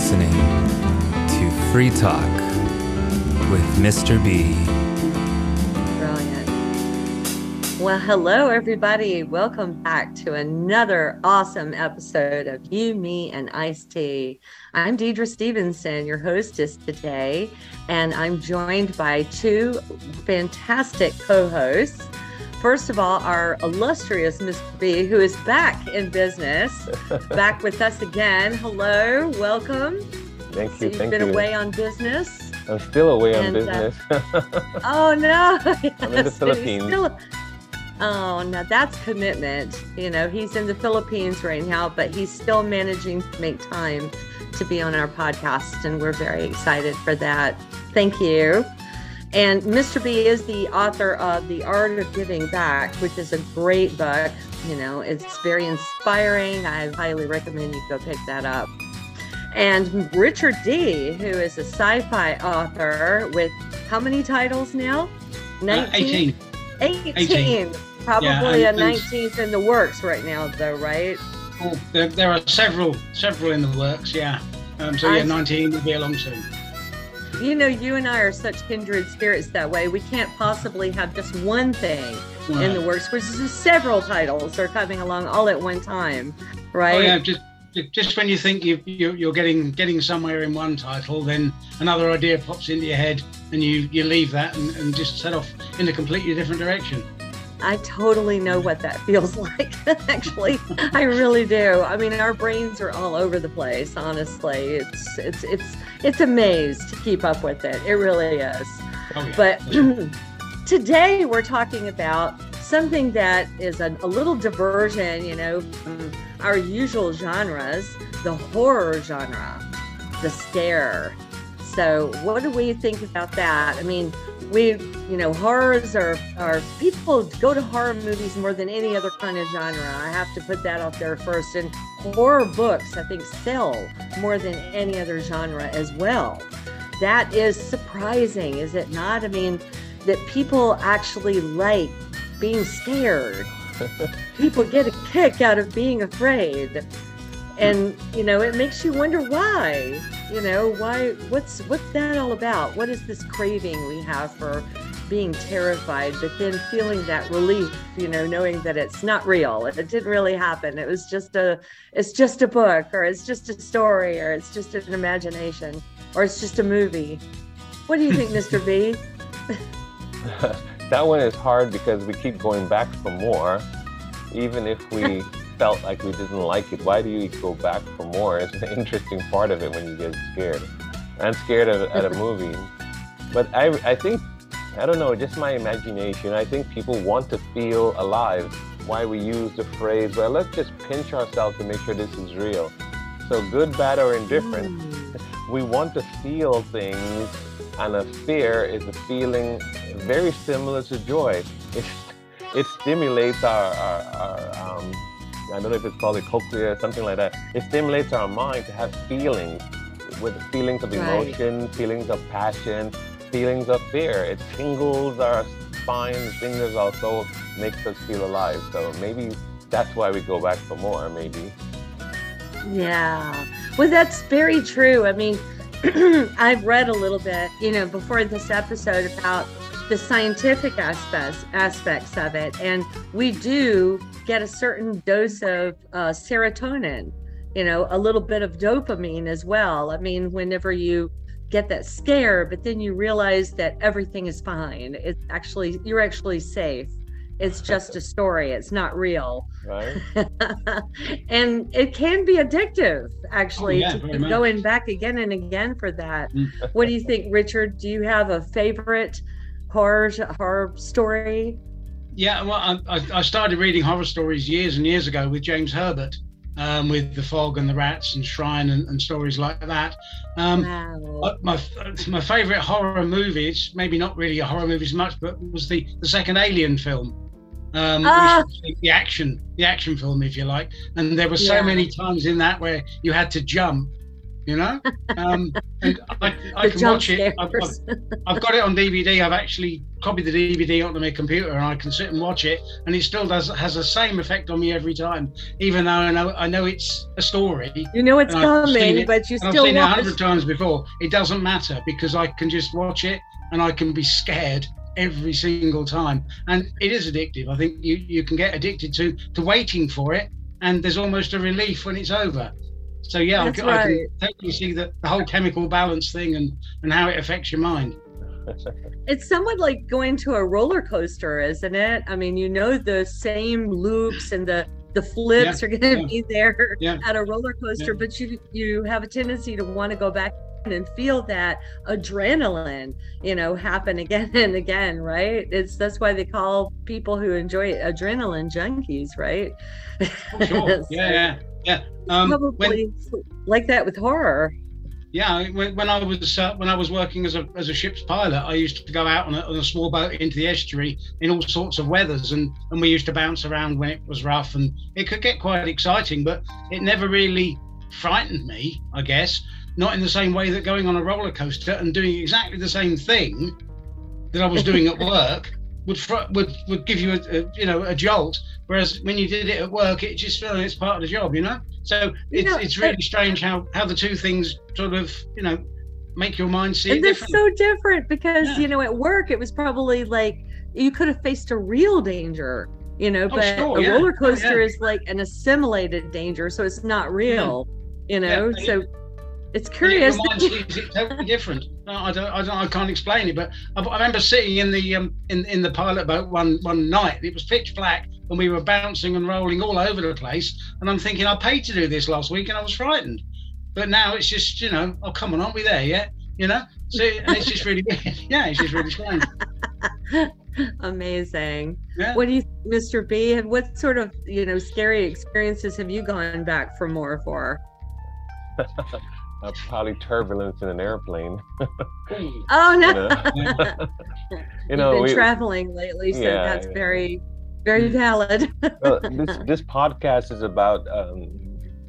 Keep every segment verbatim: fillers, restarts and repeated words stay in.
listening to Free Talk with Mister B. Brilliant. Well, hello, everybody. Welcome back to another awesome episode of You, Me, and Ice-T. I'm Deidre Stevenson, your hostess today, and I'm joined by two fantastic co-hosts. First of all, our illustrious Mister B, who is back in business, back with us again. Hello, welcome. Thank you. So you've thank been you. away on business. I'm still away and, on business. Uh, oh no! Yes. I'm in the Philippines. Still, oh no, that's commitment. You know, he's in the Philippines right now, but he's still managing to make time to be on our podcast, and we're very excited for that. Thank you. And Mister B is the author of The Art of Giving Back, which is a great book. You know, it's very inspiring. I highly recommend you go pick that up. And Richard D, who is a sci-fi author with how many titles now? nineteen? Uh, eighteen. eighteen. Probably yeah, a nineteenth in the works right now, though, right? Well, there, there are several, several in the works, yeah. Um, so, yeah, nineteen will be along soon. You know, you and I are such kindred spirits that way. We can't possibly have just one thing right. in the works, which is several titles are coming along all at one time, right? Oh, yeah, just just when you think you, you, you're getting getting somewhere in one title, then another idea pops into your head and you, you leave that and, and just set off in a completely different direction. I totally know what that feels like, actually. I really do. I mean, our brains are all over the place, honestly. It's it's it's it's a maze to keep up with it. It really is. Oh, yeah. But today we're talking about something that is a, a little diversion, you know, from our usual genres, the horror genre, the scare. So what do we think about that? I mean, we, you know, horrors are, are, people go to horror movies more than any other kind of genre. I have to put that out there first. And horror books, I think, sell more than any other genre as well. That is surprising, is it not? I mean, that people actually like being scared. People get a kick out of being afraid. And, you know, it makes you wonder why, you know, why, what's, what's that all about? What is this craving we have for being terrified, but then feeling that relief, you know, knowing that it's not real, it didn't really happen. It was just a, it's just a book, or it's just a story, or it's just an imagination, or it's just a movie. What do you think, Mister B? That one is hard because we keep going back for more, even if we... felt like we didn't like it. Why do you go back for more? It's an interesting part of it when you get scared. I'm scared of, at a movie. But I, I think, I don't know, just my imagination, I think people want to feel alive. Why we use the phrase, well, let's just pinch ourselves to make sure this is real. So good, bad, or indifferent, mm. we want to feel things, and a fear is a feeling very similar to joy. It, it stimulates our, our, our um, I don't know if it's called a cochlea or something like that. It stimulates our mind to have feelings, with feelings of emotion, right. feelings of passion, feelings of fear. It tingles our spine, fingers also makes us feel alive. So maybe that's why we go back for more, maybe. Yeah. Well, that's very true. I mean, I've read a little bit, you know, before this episode about the scientific aspects aspects of it, and we do get a certain dose of uh, serotonin, you know, a little bit of dopamine as well. I mean, whenever you get that scare, but then you realize that everything is fine. It's actually, you're actually safe. It's just a story. It's not real. Right. And it can be addictive, actually, oh, yeah, to keep going back again and again for that. What do you think, Richard? Do you have a favorite horror horror story? Yeah, well, I, I started reading horror stories years and years ago with James Herbert, um, with The Fog and The Rats and Shrine and, and stories like that. Um, wow. My my favourite horror movie, it's maybe not really a horror movie as much, but was the, the second Alien film. Um, ah. The action, the action film, if you like. And there were so yeah. many times in that where you had to jump. you know. Um, and I, I can watch it. I've, I've, I've got it on D V D. I've actually copied the D V D onto my computer, and I can sit and watch it, and it still does has the same effect on me every time, even though I know I know it's a story. You know it's coming, it, but you still I've seen watch. it a hundred times before. It doesn't matter because I can just watch it, and I can be scared every single time. And it is addictive. I think you you can get addicted to to waiting for it, and there's almost a relief when it's over. So yeah, I can, right. I can totally see the, the whole chemical balance thing and, and how it affects your mind. It's somewhat like going to a roller coaster, isn't it? I mean, you know, the same loops and the, the flips yeah, are going to yeah. be there yeah. at a roller coaster, yeah. but you you have a tendency to want to go back and feel that adrenaline, you know, happen again and again, right? It's that's why they call people who enjoy it adrenaline junkies, right? Oh, sure. so, yeah, yeah. Yeah, um, probably when, like that with horror. Yeah, when, when I was uh, when I was working as a as a ship's pilot, I used to go out on a, on a small boat into the estuary in all sorts of weathers, and, and we used to bounce around when it was rough, and it could get quite exciting, but it never really frightened me, I guess, not in the same way that going on a roller coaster and doing exactly the same thing that I was doing at work. Would, would would give you a, a you know a jolt, whereas when you did it at work, it just felt it's part of the job, you know. So it's you know, it's really strange how how the two things sort of you know make your mind see. And they're so different because yeah. you know at work it was probably like you could have faced a real danger, you know, oh, but sure, a yeah. roller coaster oh, yeah. is like an assimilated danger, so it's not real, yeah. you know. Yeah, so. It's curious. Yeah, it's totally different. I don't, I don't, I can't explain it. But I, I remember sitting in the um, in in the pilot boat one one night. It was pitch black, and we were bouncing and rolling all over the place. And I'm thinking, I paid to do this last week, and I was frightened. But now it's just, you know, oh come on, aren't we there yet? You know. So and it's just really weird. Yeah, it's just really strange. Amazing. Yeah. What do you, Mister B? And what sort of you know scary experiences have you gone back for more for? Uh, probably turbulence in an airplane. Oh no! You know, you know You've been we, traveling lately, so yeah, that's yeah. very, very valid. Well, this this podcast is about um,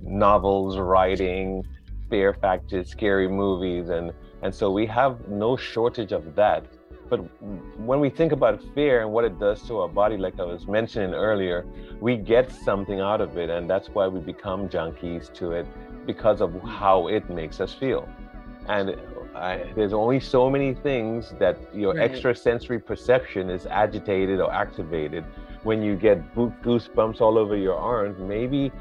novels, writing, fear factors, scary movies, and and so we have no shortage of that. But when we think about fear and what it does to our body, like I was mentioning earlier, we get something out of it, and that's why we become junkies to it, because of how it makes us feel. And I, there's only so many things that your right. extrasensory perception is agitated or activated. When you get goosebumps all over your arms, maybe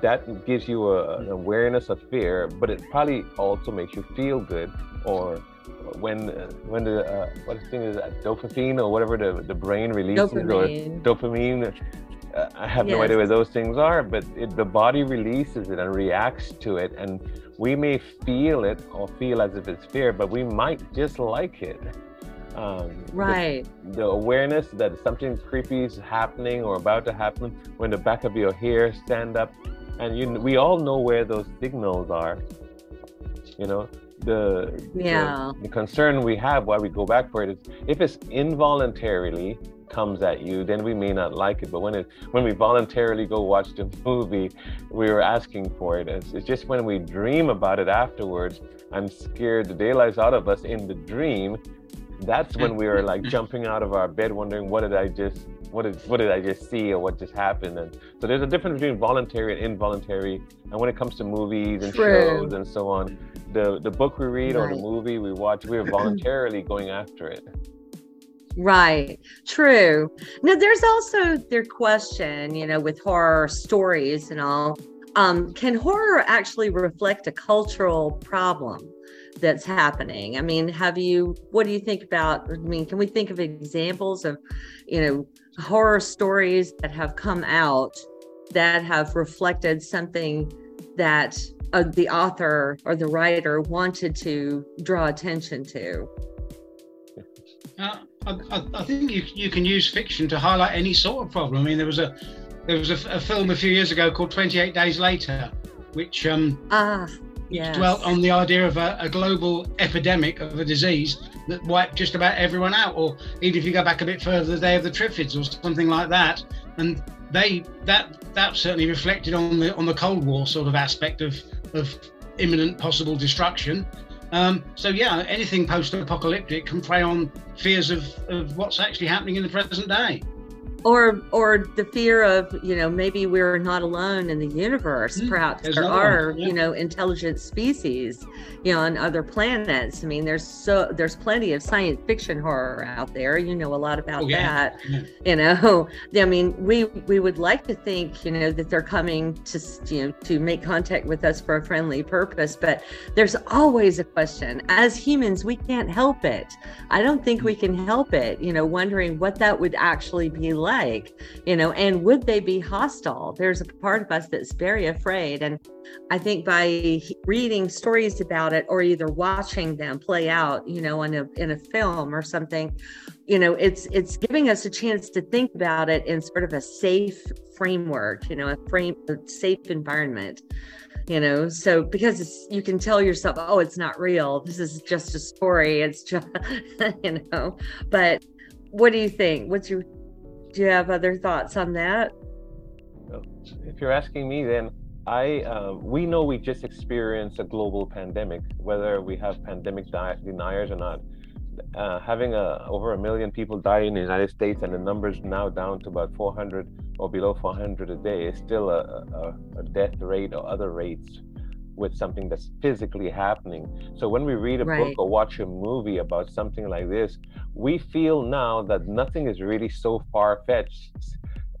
that gives you a, an awareness of fear, but it probably also makes you feel good. Or when when the uh, what the thing is uh, dopamine or whatever the, the brain releases dopamine. or dopamine I have yes. no idea what those things are, but it, the body releases it and reacts to it, and we may feel it or feel as if it's fear, but we might just like it. Um, right. The, the awareness that something creepy is happening or about to happen, when the back of your hair stand up, and you, we all know where those signals are. You know, the yeah. the, the concern we have why we go back for it is if it's involuntarily comes at you, then we may not like it. But when it when we voluntarily go watch the movie, we were asking for it. It's, it's just when we dream about it afterwards, I'm scared the daylight's out of us in the dream. That's when we were like jumping out of our bed, wondering what did I just what did what did I just see or what just happened. And so there's a difference between voluntary and involuntary. And when it comes to movies and True. shows and so on, the the book we read right. or the movie we watch, we're voluntarily going after it. Right. True. Now, there's also their question, you know, with horror stories and all. Um, can horror actually reflect a cultural problem that's happening? I mean, have you, what do you think about, I mean, can we think of examples of, you know, horror stories that have come out that have reflected something that uh, the author or the writer wanted to draw attention to? Uh, I, I think you you can use fiction to highlight any sort of problem. I mean, there was a there was a, a film a few years ago called twenty-eight days later, which um ah, yes. dwelt on the idea of a, a global epidemic of a disease that wiped just about everyone out. Or even if you go back a bit further, the Day of the Triffids or something like that. And they that that certainly reflected on the on the Cold War sort of aspect of of imminent possible destruction. Um, so yeah, anything post-apocalyptic can prey on fears of, of what's actually happening in the present day. Or, or the fear of, you know, maybe we're not alone in the universe. Mm, perhaps there are, yeah. you know, intelligent species, you know, on other planets. I mean, there's so there's plenty of science fiction horror out there. You know a lot about oh, yeah. that. Yeah. You know, I mean, we we would like to think, you know, that they're coming to, you know, to make contact with us for a friendly purpose. But there's always a question. As humans, we can't help it. I don't think we can help it. You know, wondering what that would actually be like. Like, you know, and would they be hostile? There's a part of us that's very afraid. And I think by reading stories about it or either watching them play out, you know, in a, in a film or something, you know, it's it's giving us a chance to think about it in sort of a safe framework, you know, a frame, a safe environment, you know, so because it's, you can tell yourself, oh, it's not real. This is just a story. It's just, you know, but what do you think? What's your Do you have other thoughts on that? If you're asking me, then I uh, we know we just experienced a global pandemic, whether we have pandemic di- deniers or not. Uh, having a, over a million people die in the United States, and the numbers now down to about four hundred or below four hundred a day, is still a, a, a death rate or other rates with something that's physically happening. So when we read a right. book or watch a movie about something like this, we feel now that nothing is really so far-fetched.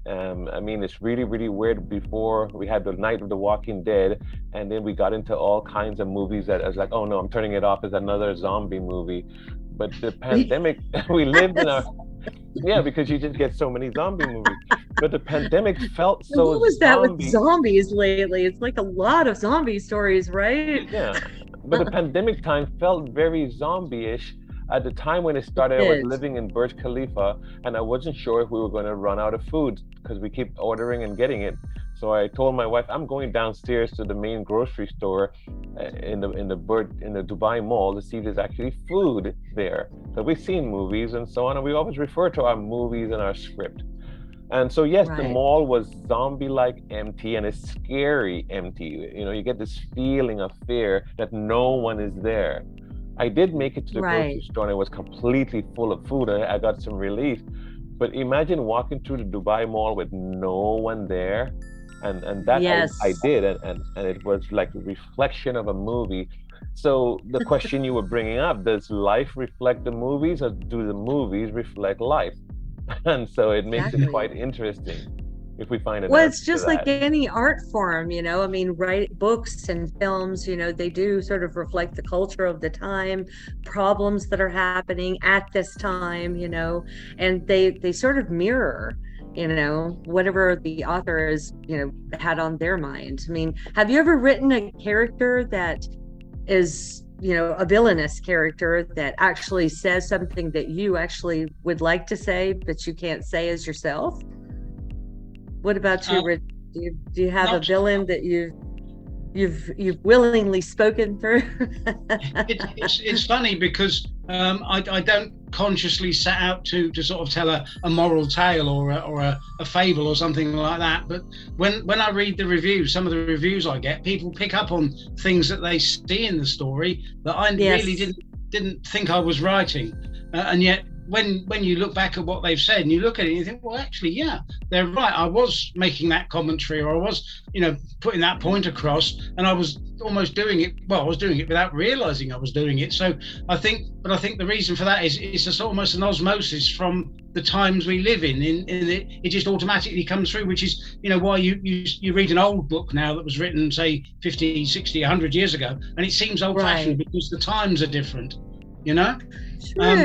Um, I mean, it's really, really weird. Before we had the Night of the Walking Dead, and then we got into all kinds of movies that I was like, oh no, I'm turning it off as another zombie movie. But the pandemic, we lived in our, yeah, because you just get so many zombie movies. But the pandemic felt so What was zombie. That with zombies lately? It's like a lot of zombie stories, right? Yeah, but the pandemic time felt very zombie-ish. At the time when it started, it I was living in Burj Khalifa, and I wasn't sure if we were going to run out of food because we keep ordering and getting it. So I told my wife, I'm going downstairs to the main grocery store in the in the Burj, in the Dubai Mall to see if there's actually food there. So we've seen movies and so on, and we always refer to our movies and our script. And so, yes, right. the mall was zombie-like empty, and it's scary empty. You know, you get this feeling of fear that no one is there. I did make it to the right. grocery store, and it was completely full of food, and I got some relief. But imagine walking through the Dubai Mall with no one there. And and that yes. I, I did, and, and, and it was like a reflection of a movie. So the question you were bringing up, does life reflect the movies, or do the movies reflect life? And so it makes exactly. it quite interesting if we find it. Well, it's just like any art form, you know, I mean, write books and films, you know, they do sort of reflect the culture of the time, problems that are happening at this time, you know, and they, they sort of mirror, you know, whatever the author is, you know, had on their mind. I mean, have you ever written a character that is, you know, a villainous character that actually says something that you actually would like to say, but you can't say as yourself? What about you, um, Richard? Do you, do you have a villain that you've, you've, you've willingly spoken through? it, it's, it's funny because um, I, I don't consciously set out to, to sort of tell a, a moral tale or a, or a, a fable or something like that. But when, when I read the reviews, some of the reviews I get, people pick up on things that they see in the story that I yes. really didn't didn't think I was writing, uh, and yet. When when you look back at what they've said and you look at it and you think, well, actually, yeah, they're right. I was making that commentary, or I was, you know, putting that point across, and I was almost doing it. Well, I was doing it without realizing I was doing it. So I think, but I think the reason for that is it's just almost an osmosis from the times we live in, in, in it, it just automatically comes through, which is, you know, why you, you you read an old book now that was written, say, fifty, sixty, one hundred years ago, and it seems old fashioned right. because the times are different. You know, um,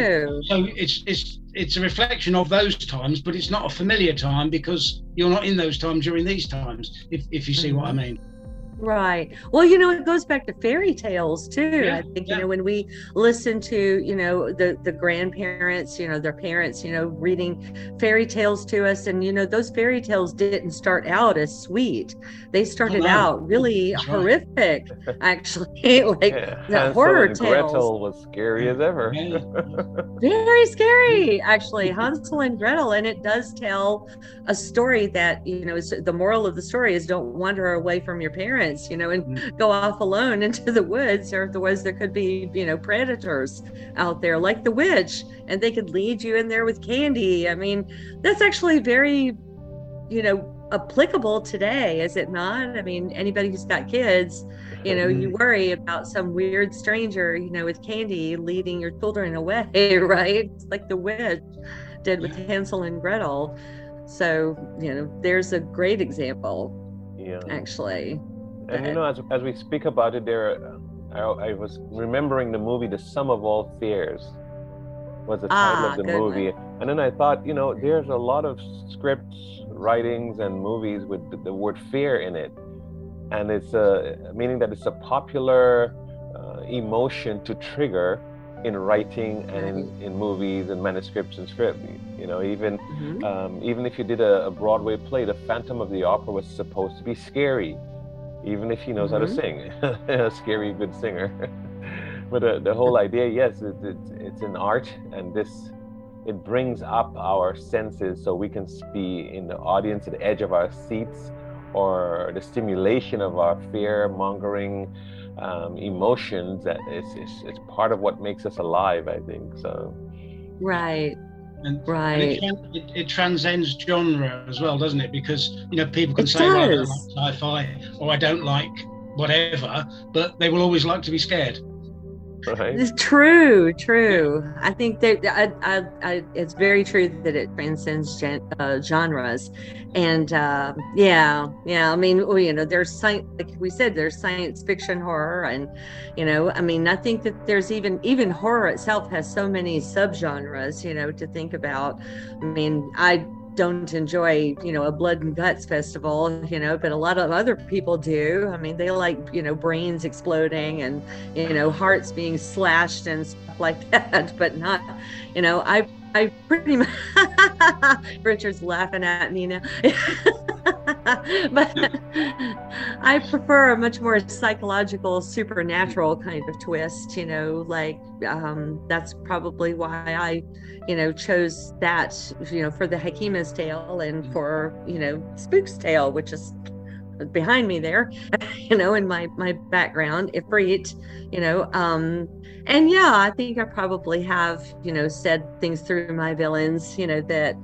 so it's it's it's a reflection of those times, but it's not a familiar time because you're not in those times. You're in these times, if if you see mm-hmm. what I mean. Right. Well, you know, it goes back to fairy tales too. Yeah, I think, yeah. you know, when we listen to, you know, the, the grandparents, you know, their parents, you know, reading fairy tales to us. And, you know, those fairy tales didn't start out as sweet. They started oh, no. out really That's horrific, right. actually. Like yeah. the horror and tales. Gretel was scary as ever. Very scary, actually. Hansel and Gretel. And it does tell a story that, you know, the moral of the story is don't wander away from your parents. friends, you know, and mm-hmm. go off alone into the woods, or if there was, there could be, you know, predators out there like the witch, and they could lead you in there with candy. I mean, that's actually very, you know, applicable today, is it not? I mean, anybody who's got kids, you know, you worry about some weird stranger, you know, with candy leading your children away, right? It's like the witch did with Hansel and Gretel. So, you know, there's a great example, yeah, actually. And, you know, as as we speak about it there, I, I was remembering the movie The Sum of All Fears was the title ah, of the movie. One. And then I thought, you know, there's a lot of scripts, writings, and movies with the, the word fear in it. And it's a, meaning that it's a popular uh, emotion to trigger in writing and in, in movies and manuscripts and script. You know, even mm-hmm. um, even if you did a, a Broadway play, the Phantom of the Opera was supposed to be scary, even if he knows mm-hmm. how to sing. A scary, good singer. But uh, the whole idea, yes, it, it, it's an art, and this, it brings up our senses so we can be in the audience at the edge of our seats, or the stimulation of our fear-mongering um, emotions. That it's, it's, it's part of what makes us alive, I think, so. Right, and, right. And it, it transcends genre as well, doesn't it? Because, you know, people can it say, well, I don't like sci-fi, or I don't like whatever, but they will always like to be scared. Right. It's true, true. I think that I, I, I, it's very true that it transcends gen, uh, genres, and uh, yeah, yeah. I mean, you know, there's science, like we said, there's science fiction horror, and you know, I mean, I think that there's even even horror itself has so many subgenres, you know, to think about. I mean, I don't enjoy, you know, a blood and guts festival, you know, but a lot of other people do. I mean, they like, you know, brains exploding and, you know, hearts being slashed and stuff like that, but not, you know, I I pretty much, Richard's laughing at me now, but I prefer a much more psychological, supernatural kind of twist, you know, like um, that's probably why I, you know, chose that, you know, for the Hakima's Tale and for, you know, Spook's Tale, which is behind me there, you know, in my, my background, Ifrit, you know, um, and yeah, I think I probably have, you know, said things through my villains, you know, that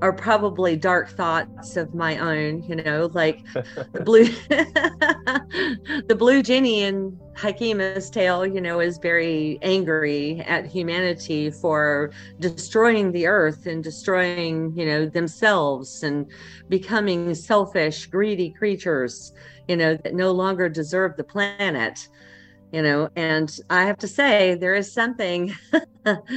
are probably dark thoughts of my own, you know, like the blue, the blue Jenny in Hakima's Tale, you know, is very angry at humanity for destroying the earth and destroying, you know, themselves and becoming selfish, greedy creatures, you know, that no longer deserve the planet. You know, and I have to say there is something,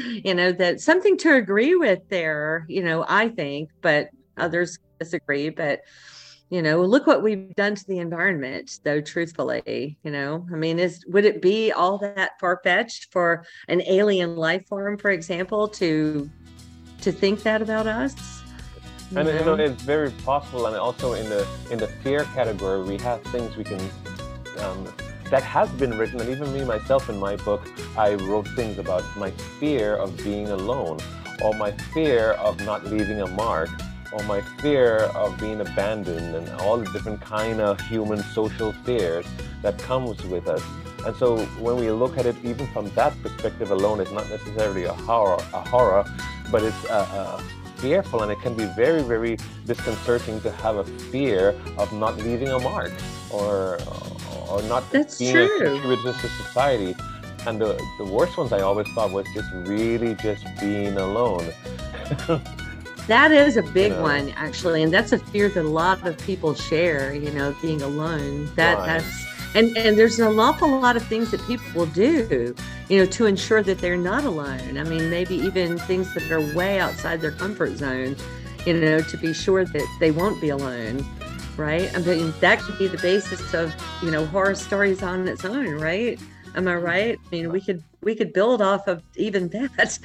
you know, that something to agree with there, you know, I think, but others disagree. But, you know, look what we've done to the environment, though, truthfully, you know, I mean, is would it be all that far-fetched for an alien life form, for example, to to think that about us? You and, know? You know, it's very possible. And also in the in the fear category, we have things we can... Um, that has been written, and even me, myself, in my book, I wrote things about my fear of being alone, or my fear of not leaving a mark, or my fear of being abandoned, and all the different kind of human social fears that comes with us. And so when we look at it, even from that perspective alone, it's not necessarily a horror, a horror, but it's a, a fearful, and it can be very, very disconcerting to have a fear of not leaving a mark, or or not That's being true. A contributor to society. And the, the worst ones I always thought was just really just being alone. That is a big you know. one, actually. And that's a fear that a lot of people share, you know, being alone. That right. that's and, and there's an awful lot of things that people will do, you know, to ensure that they're not alone. I mean, maybe even things that are way outside their comfort zone, you know, to be sure that they won't be alone. Right? I mean, that could be the basis of, you know, horror stories on its own, right? Am I right? I mean, we could we could build off of even that.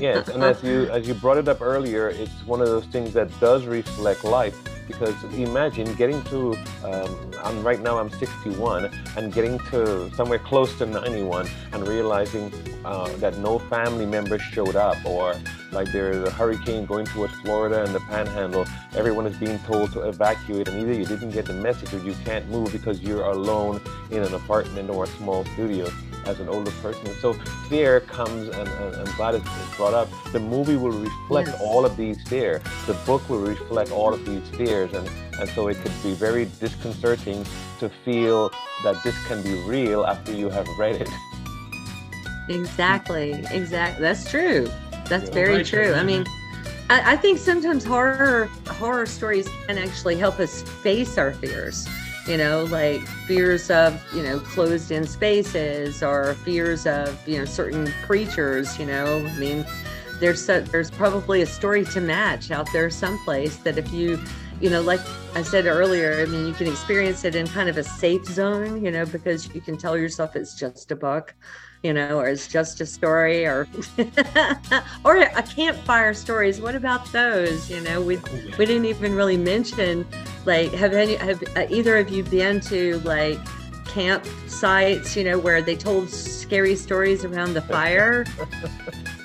Yes, and as you as you brought it up earlier, it's one of those things that does reflect life. because imagine getting to, um, I'm, right now I'm sixty-one, and getting to somewhere close to ninety-one and realizing uh, that no family member showed up, or like there's a hurricane going towards Florida and the Panhandle, everyone is being told to evacuate, and either you didn't get the message or you can't move because you're alone in an apartment or a small studio as an older person. And so fear comes, and, and I'm glad it's brought up, the movie will reflect yes. all of these fears. The book will reflect all of these fears, and, and so it could be very disconcerting to feel that this can be real after you have read it. Exactly, exactly. That's true. That's yeah, very right, true. I mean, I, I think sometimes horror horror stories can actually help us face our fears. You know, like fears of, you know, closed-in spaces, or fears of, you know, certain creatures. You know, I mean, there's so, there's probably a story to match out there someplace that if you, you know, like I said earlier, I mean, you can experience it in kind of a safe zone, you know, because you can tell yourself it's just a book, you know, or it's just a story, or or a campfire stories. What about those? You know, we we didn't even really mention, like, have any have either of you been to like campsites, you know, where they told scary stories around the fire?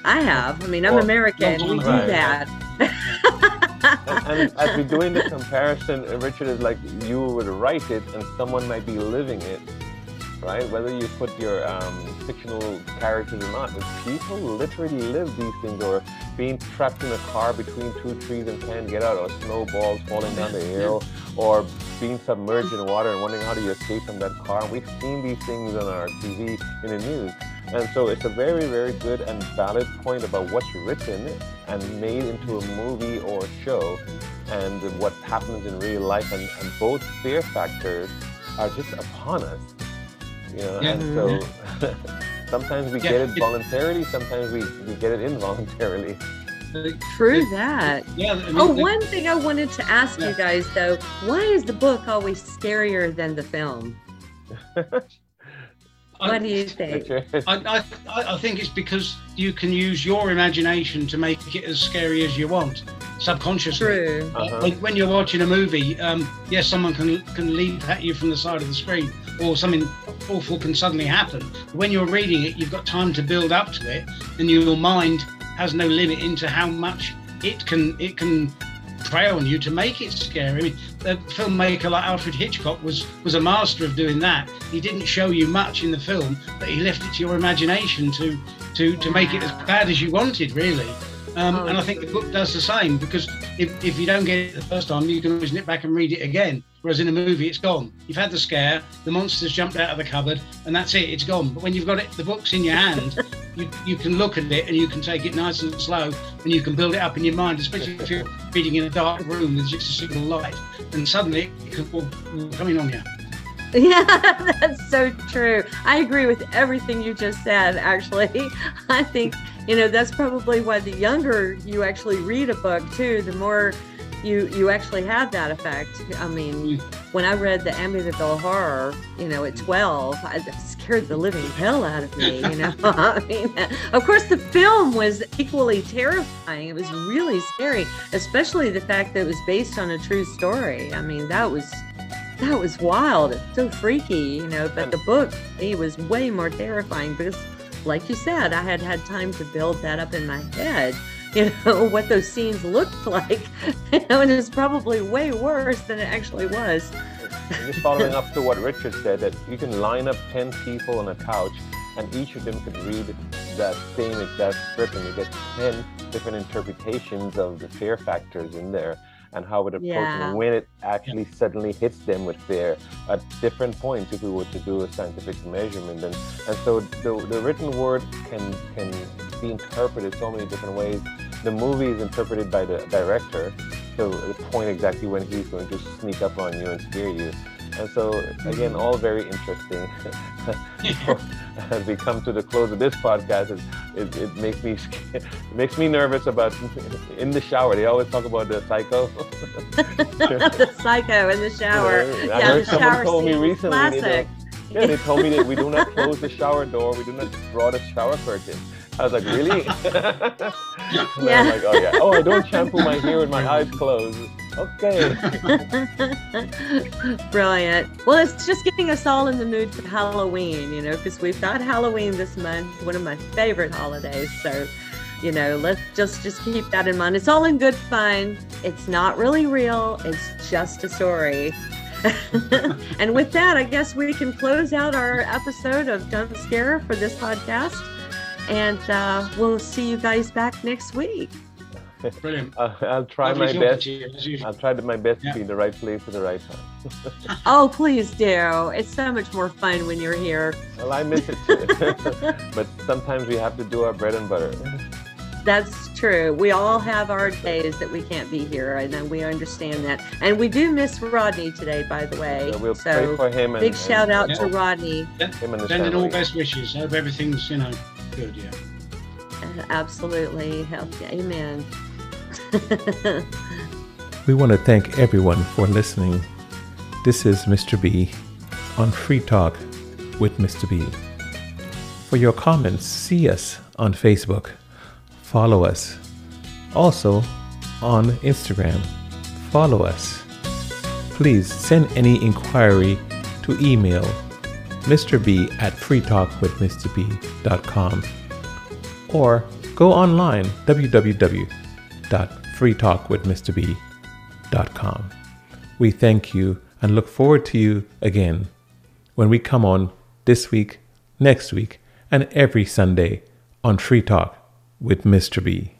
I have. I mean, I'm well, American. We do right. that. and, and as we're doing the comparison, Richard, is like you would write it, and someone might be living it. Right? Whether you put your um, fictional characters or not, people literally live these things, or being trapped in a car between two trees and can't get out, or snowballs falling down the hill, or being submerged in water and wondering how do you escape from that car. We've seen these things on our T V, in the news. And so it's a very, very good and valid point about what's written and made into a movie or a show and what happens in real life. And, and both fear factors are just upon us. You know, yeah. And so sometimes we yeah. get it voluntarily, sometimes we, we get it involuntarily. True that. Yeah, I mean, oh, the, one thing I wanted to ask yeah. you guys, though, why is the book always scarier than the film? I, what do you think? I, I, I think it's because you can use your imagination to make it as scary as you want, subconsciously. True. Uh-huh. When, when you're watching a movie, um, yes, someone can, can leap at you from the side of the screen, or something awful can suddenly happen. When you're reading it, you've got time to build up to it, and your mind has no limit into how much it can it can prey on you to make it scary. I mean, a filmmaker like Alfred Hitchcock was was a master of doing that. He didn't show you much in the film, but he left it to your imagination to to to make it as bad as you wanted, really. Um, oh, and I think the book does the same, because if, if you don't get it the first time, you can always nip back and read it again. Whereas in a movie, it's gone. You've had the scare, the monster's jumped out of the cupboard, and that's it, it's gone. But when you've got it, the book's in your hand, you, you can look at it and you can take it nice and slow, and you can build it up in your mind, especially if you're reading in a dark room with just a single light, and suddenly it can all come in on you. Yeah, that's so true. I agree with everything you just said, actually. I think, you know, that's probably why the younger you actually read a book, too, the more you you actually have that effect. I mean, when I read the Amityville Horror, you know, at twelve, I scared the living hell out of me, you know. I mean, of course, the film was equally terrifying. It was really scary, especially the fact that it was based on a true story. I mean, that was... that was wild. It's so freaky, you know, but the book, it was way more terrifying because, like you said, I had had time to build that up in my head, you know, what those scenes looked like, you know, and it was probably way worse than it actually was. Just following up to what Richard said, that you can line up ten people on a couch and each of them could read that same exact script and you get ten different interpretations of the fear factors in there. And how it approaches yeah. when it actually suddenly hits them with fear at different points if we were to do a scientific measurement. And, and so the, the written word can, can be interpreted so many different ways. The movie is interpreted by the director to the point exactly when he's going to sneak up on you and scare you. And so, again, all very interesting. So, as we come to the close of this podcast, it, it, it makes me it makes me nervous about in the shower. They always talk about the psycho. The psycho in the shower. Yeah, I yeah, heard the someone shower told me recently. Classic. They yeah, they told me that we do not close the shower door. We do not draw the shower curtain. I was like, really? Yeah. I'm like, oh yeah. Oh, I don't shampoo my hair with my eyes closed. Okay. Brilliant. Well, it's just getting us all in the mood for Halloween, you know, because we've got Halloween this month, one of my favorite holidays. So, you know, let's just, just keep that in mind. It's all in good fun. It's not really real. It's just a story. And with that, I guess we can close out our episode of Jump Scare for this podcast. And uh, we'll see you guys back next week. Brilliant. I'll, I'll try my best. I'll try my best yeah. to be in the right place at the right time. Oh, please do. It's so much more fun when you're here. Well, I miss it too. But sometimes we have to do our bread and butter. That's true. We all have our days that we can't be here, and then we understand that. And we do miss Rodney today, by the way. Yeah, we'll so pray for him. And, big and, shout out yeah. to Rodney. Yeah. Him and Sending all best wishes. I hope everything's, you know, good. Yeah. Uh, absolutely. Help. Amen. We want to thank everyone for listening. This is Mister B on Free Talk with Mister B. For your comments, see us on Facebook. Follow us. Also on Instagram. Follow us. Please send any inquiry to email Mister B at free talk with Mister B dot com or go online w w w dot free talk with Mister B dot com. We thank you and look forward to you again when we come on this week, next week, and every Sunday on Free Talk with Mister B.